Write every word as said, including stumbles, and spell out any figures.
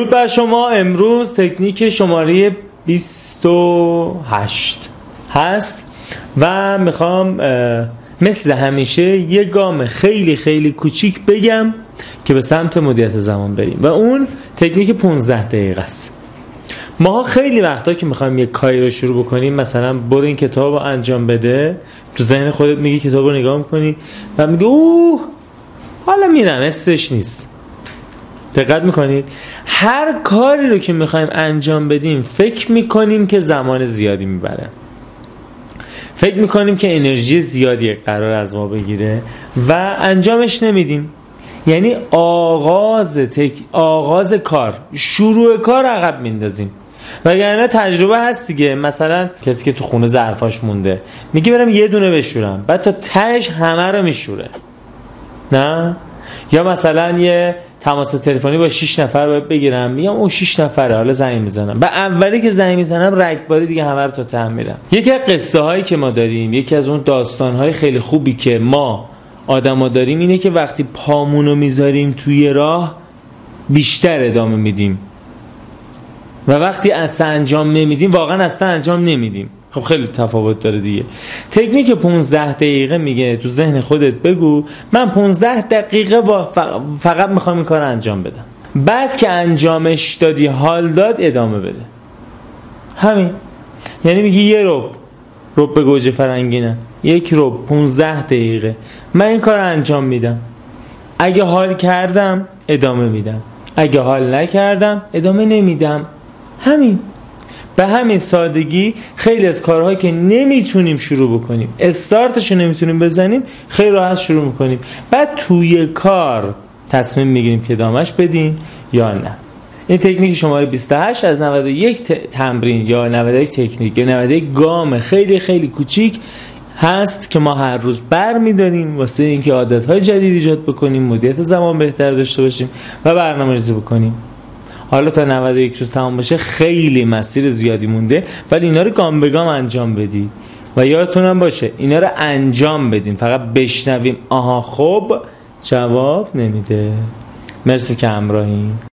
درود بر شما. امروز تکنیک شماره بیست و هشت هست و میخوام مثل همیشه یه گام خیلی خیلی کوچیک بگم که به سمت مدیریت زمان بریم و اون تکنیک پانزده دقیقه است. ما خیلی وقتا که میخوایم یه کاری رو شروع بکنیم، مثلا برو این کتاب رو انجام بده، تو ذهن خودت میگی کتاب رو نگاه میکنی و میگه اوه حالا میرم، استش نیست. دقت میکنید؟ هر کاری رو که میخوایم انجام بدیم فکر میکنیم که زمان زیادی میبره، فکر میکنیم که انرژی زیادی قرار از ما بگیره و انجامش نمیدیم. یعنی آغاز تک... آغاز کار، شروع کار عقب میندازیم. وگرنه تجربه هست دیگه، مثلا کسی که تو خونه ظرفاش مونده میگه برم یه دونه بشورم، بعد تا تهش همه رو میشوره، نه؟ یا مثلا یه تماس تلفنی با شش نفر باید بگیرم، میگم اون شش نفره، حالا زنگ میزنم، با اولی که زنگ میزنم رگباری دیگه همه رو تا ته میرم. یکی از قصه هایی که ما داریم، یکی از اون داستان های خیلی خوبی که ما آدما داریم اینه که وقتی پامونو میذاریم توی راه بیشتر ادامه میدیم و وقتی اصلا انجام نمیدیم، واقعا اصلا انجام نمیدیم. خب خیلی تفاوت داره دیگه. تکنیک پانزده دقیقه میگه تو ذهن خودت بگو من پانزده دقیقه فقط میخوام این کار انجام بدم، بعد که انجامش دادی حال داد ادامه بده. همین. یعنی میگی یه رب رب به گوجه فرنگی، نه یک رب، پانزده دقیقه من این کار انجام میدم، اگه حال کردم ادامه میدم، اگه حال نکردم ادامه نمیدم. همین. به همین سادگی خیلی از کارهایی که نمیتونیم شروع بکنیم، استارتشو نمیتونیم بزنیم، خیلی راحت شروع میکنیم، بعد توی کار تصمیم میگیریم که ادامهش بدیم یا نه. این تکنیک شماره بیست و هشت از نود و یک تمرین یا نود و یک تکنیک یا نود و یک گام خیلی خیلی کوچیک هست که ما هر روز بر میداریم واسه اینکه عادتهای جدید ایجاد بکنیم، مدیریت زمان بهتر داشته باشیم و برنامه‌ریزی بکنیم. حالا تا نود و یک روز تمام بشه خیلی مسیر زیادی مونده، ولی اینا رو گام به گام انجام بدی و یادتونم باشه اینا رو انجام بدیم، فقط بشنویم آها خب جواب نمیده. مرسی که همراهین.